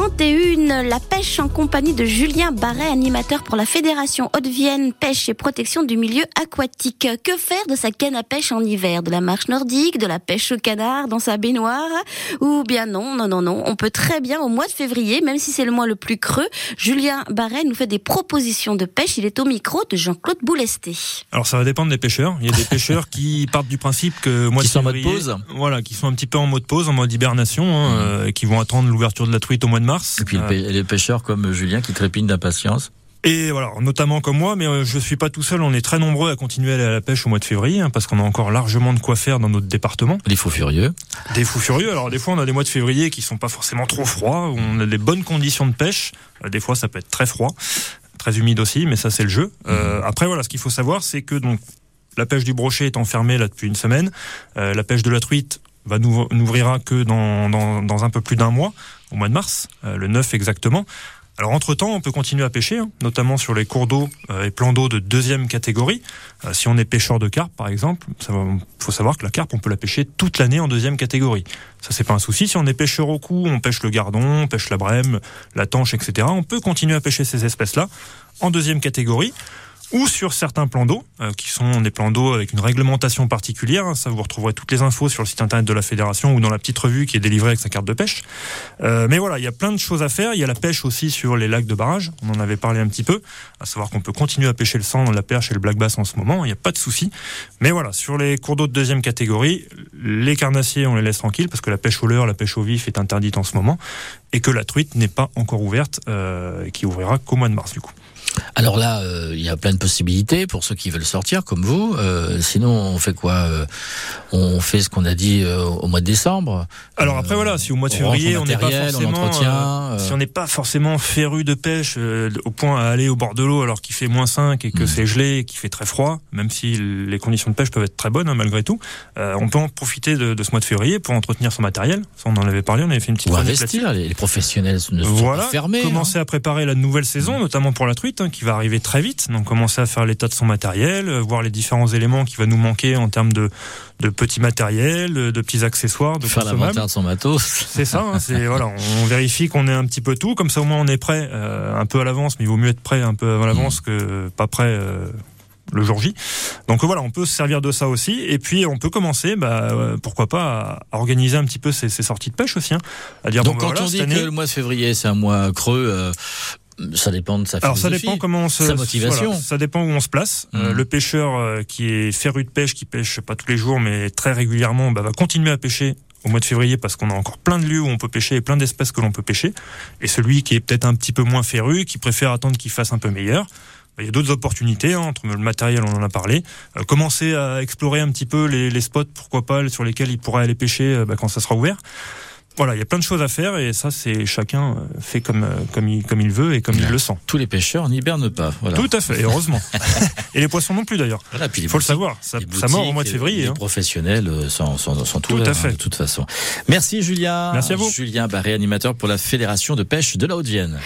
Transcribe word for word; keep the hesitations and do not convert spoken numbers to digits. quarante et un, la pêche en compagnie de Julien Barret, animateur pour la Fédération Haute-Vienne Pêche et Protection du Milieu Aquatique. Que faire de sa canne à pêche en hiver? De la marche nordique, de la pêche au canard dans sa baignoire? Ou bien non, non, non, non, on peut très bien au mois de février, même si c'est le mois le plus creux. Julien Barret nous fait des propositions de pêche, il est au micro de Jean-Claude Boulesté. Alors ça va dépendre des pêcheurs, il y a des pêcheurs qui partent du principe que mois qui de sont février, en mode pause. Voilà, qui sont un petit peu en mode pause, en mode hibernation, hein, mmh. euh, qui vont attendre l'ouverture de la truite au mois de mars. Et puis euh, les pêcheurs comme Julien qui trépignent d'impatience. Et voilà, notamment comme moi, mais je suis pas tout seul, on est très nombreux à continuer à aller à la pêche au mois de février, hein, parce qu'on a encore largement de quoi faire dans notre département. Des fous furieux. Des fous furieux, alors des fois on a des mois de février qui sont pas forcément trop froids, où on a des bonnes conditions de pêche, des fois ça peut être très froid, très humide aussi, mais ça c'est le jeu. Euh, mmh. Après voilà, ce qu'il faut savoir c'est que donc la pêche du brochet est enfermée là depuis une semaine, euh, la pêche de la truite va nous, n'ouvrira que dans, dans, dans un peu plus d'un mois, au mois de mars, euh, le neuf exactement. Alors entre-temps, on peut continuer à pêcher, hein, notamment sur les cours d'eau euh, et plans d'eau de deuxième catégorie. Euh, si on est pêcheur de carpe, par exemple, il faut savoir que la carpe, on peut la pêcher toute l'année en deuxième catégorie. Ça, c'est pas un souci. Si on est pêcheur au cou, on pêche le gardon, on pêche la brème, la tanche, et cetera. On peut continuer à pêcher ces espèces-là en deuxième catégorie. Ou sur certains plans d'eau, euh, qui sont des plans d'eau avec une réglementation particulière. Ça, vous retrouverez toutes les infos sur le site internet de la Fédération ou dans la petite revue qui est délivrée avec sa carte de pêche. Euh, mais voilà, il y a plein de choses à faire. Il y a la pêche aussi sur les lacs de barrage. On en avait parlé un petit peu. À savoir qu'on peut continuer à pêcher le sandre, la perche et le black bass en ce moment. Il n'y a pas de souci. Mais voilà, sur les cours d'eau de deuxième catégorie, les carnassiers, on les laisse tranquilles parce que la pêche au leurre, la pêche au vif est interdite en ce moment. Et que la truite n'est pas encore ouverte, euh, et qui ouvrira qu'au mois de mars, du coup. Alors là, euh, il y a plein de possibilités pour ceux qui veulent sortir, comme vous. Euh, sinon, on fait quoi euh, On fait ce qu'on a dit euh, au mois de décembre. Alors après, euh, voilà, si au mois de février, on n'est pas forcément, on euh, euh... si on n'est pas forcément féru de pêche euh, au point à aller au bord de l'eau alors qu'il fait moins cinq et que mmh. c'est gelé et qu'il fait très froid, même si les conditions de pêche peuvent être très bonnes hein, malgré tout, euh, on peut en profiter de, de ce mois de février pour entretenir son matériel. Ça, on en avait parlé, on avait fait une petite. Ou investir. Les, les professionnels ne sont voilà, pas fermés. Commencer hein. à préparer la nouvelle saison, mmh. notamment pour la truite. Qui va arriver très vite, donc commencer à faire l'état de son matériel, voir les différents éléments qui va nous manquer en termes de, de petits matériels, de petits accessoires, de faire l'inventaire de son matos. C'est ça, hein, c'est, voilà, on vérifie qu'on ait un petit peu tout, comme ça au moins on est prêt euh, un peu à l'avance, mais il vaut mieux être prêt un peu à l'avance mmh. que pas prêt euh, le jour J. Donc voilà, on peut se servir de ça aussi, et puis on peut commencer, bah, euh, pourquoi pas, à organiser un petit peu ces, ces sorties de pêche aussi. Hein, à dire, donc bon, quand voilà, on dit année, que le mois de février c'est un mois creux, euh, ça dépend de sa philosophie. Alors ça dépend comment on se, sa motivation. Voilà, ça dépend où on se place. Mmh. Euh, le pêcheur euh, qui est féru de pêche, qui pêche pas tous les jours mais très régulièrement, bah, va continuer à pêcher au mois de février parce qu'on a encore plein de lieux où on peut pêcher et plein d'espèces que l'on peut pêcher. Et celui qui est peut-être un petit peu moins féru, qui préfère attendre qu'il fasse un peu meilleur. Il y a d'autres opportunités, hein, entre le matériel, on en a parlé. Euh, commencer à explorer un petit peu les, les spots, pourquoi pas, sur lesquels il pourra aller pêcher euh, bah, quand ça sera ouvert. Voilà, il y a plein de choses à faire et ça, c'est chacun fait comme, comme, il, comme il veut et comme il le sent. Tous les pêcheurs n'hibernent pas. Voilà. Tout à fait, heureusement. Et les poissons non plus d'ailleurs. Il voilà, faut boutiques, le savoir, ça, ça mord au mois de février. Les hein. professionnels sont, sont, sont tout, tout à fait. Hein, de toute façon. Merci Julien. Merci à vous. Julien Barret, animateur pour la Fédération de pêche de la Haute-Vienne.